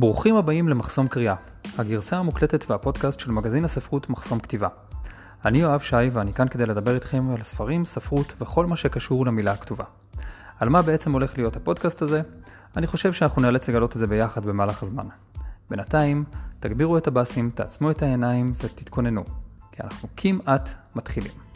ברוכים הבאים למחסום קריאה, הגרסה המוקלטת והפודקאסט של מגזין הספרות מחסום כתיבה. אני יואב שי ואני כאן כדי לדבר איתכם על ספרים, ספרות וכל מה שקשור למילה הכתובה. על מה בעצם הולך להיות הפודקאסט הזה? אני חושב שאנחנו נאלץ לגלות את זה ביחד במהלך הזמן. בינתיים, תגבירו את הבאסים, תעצמו את העיניים ותתכוננו, כי אנחנו כמעט מתחילים.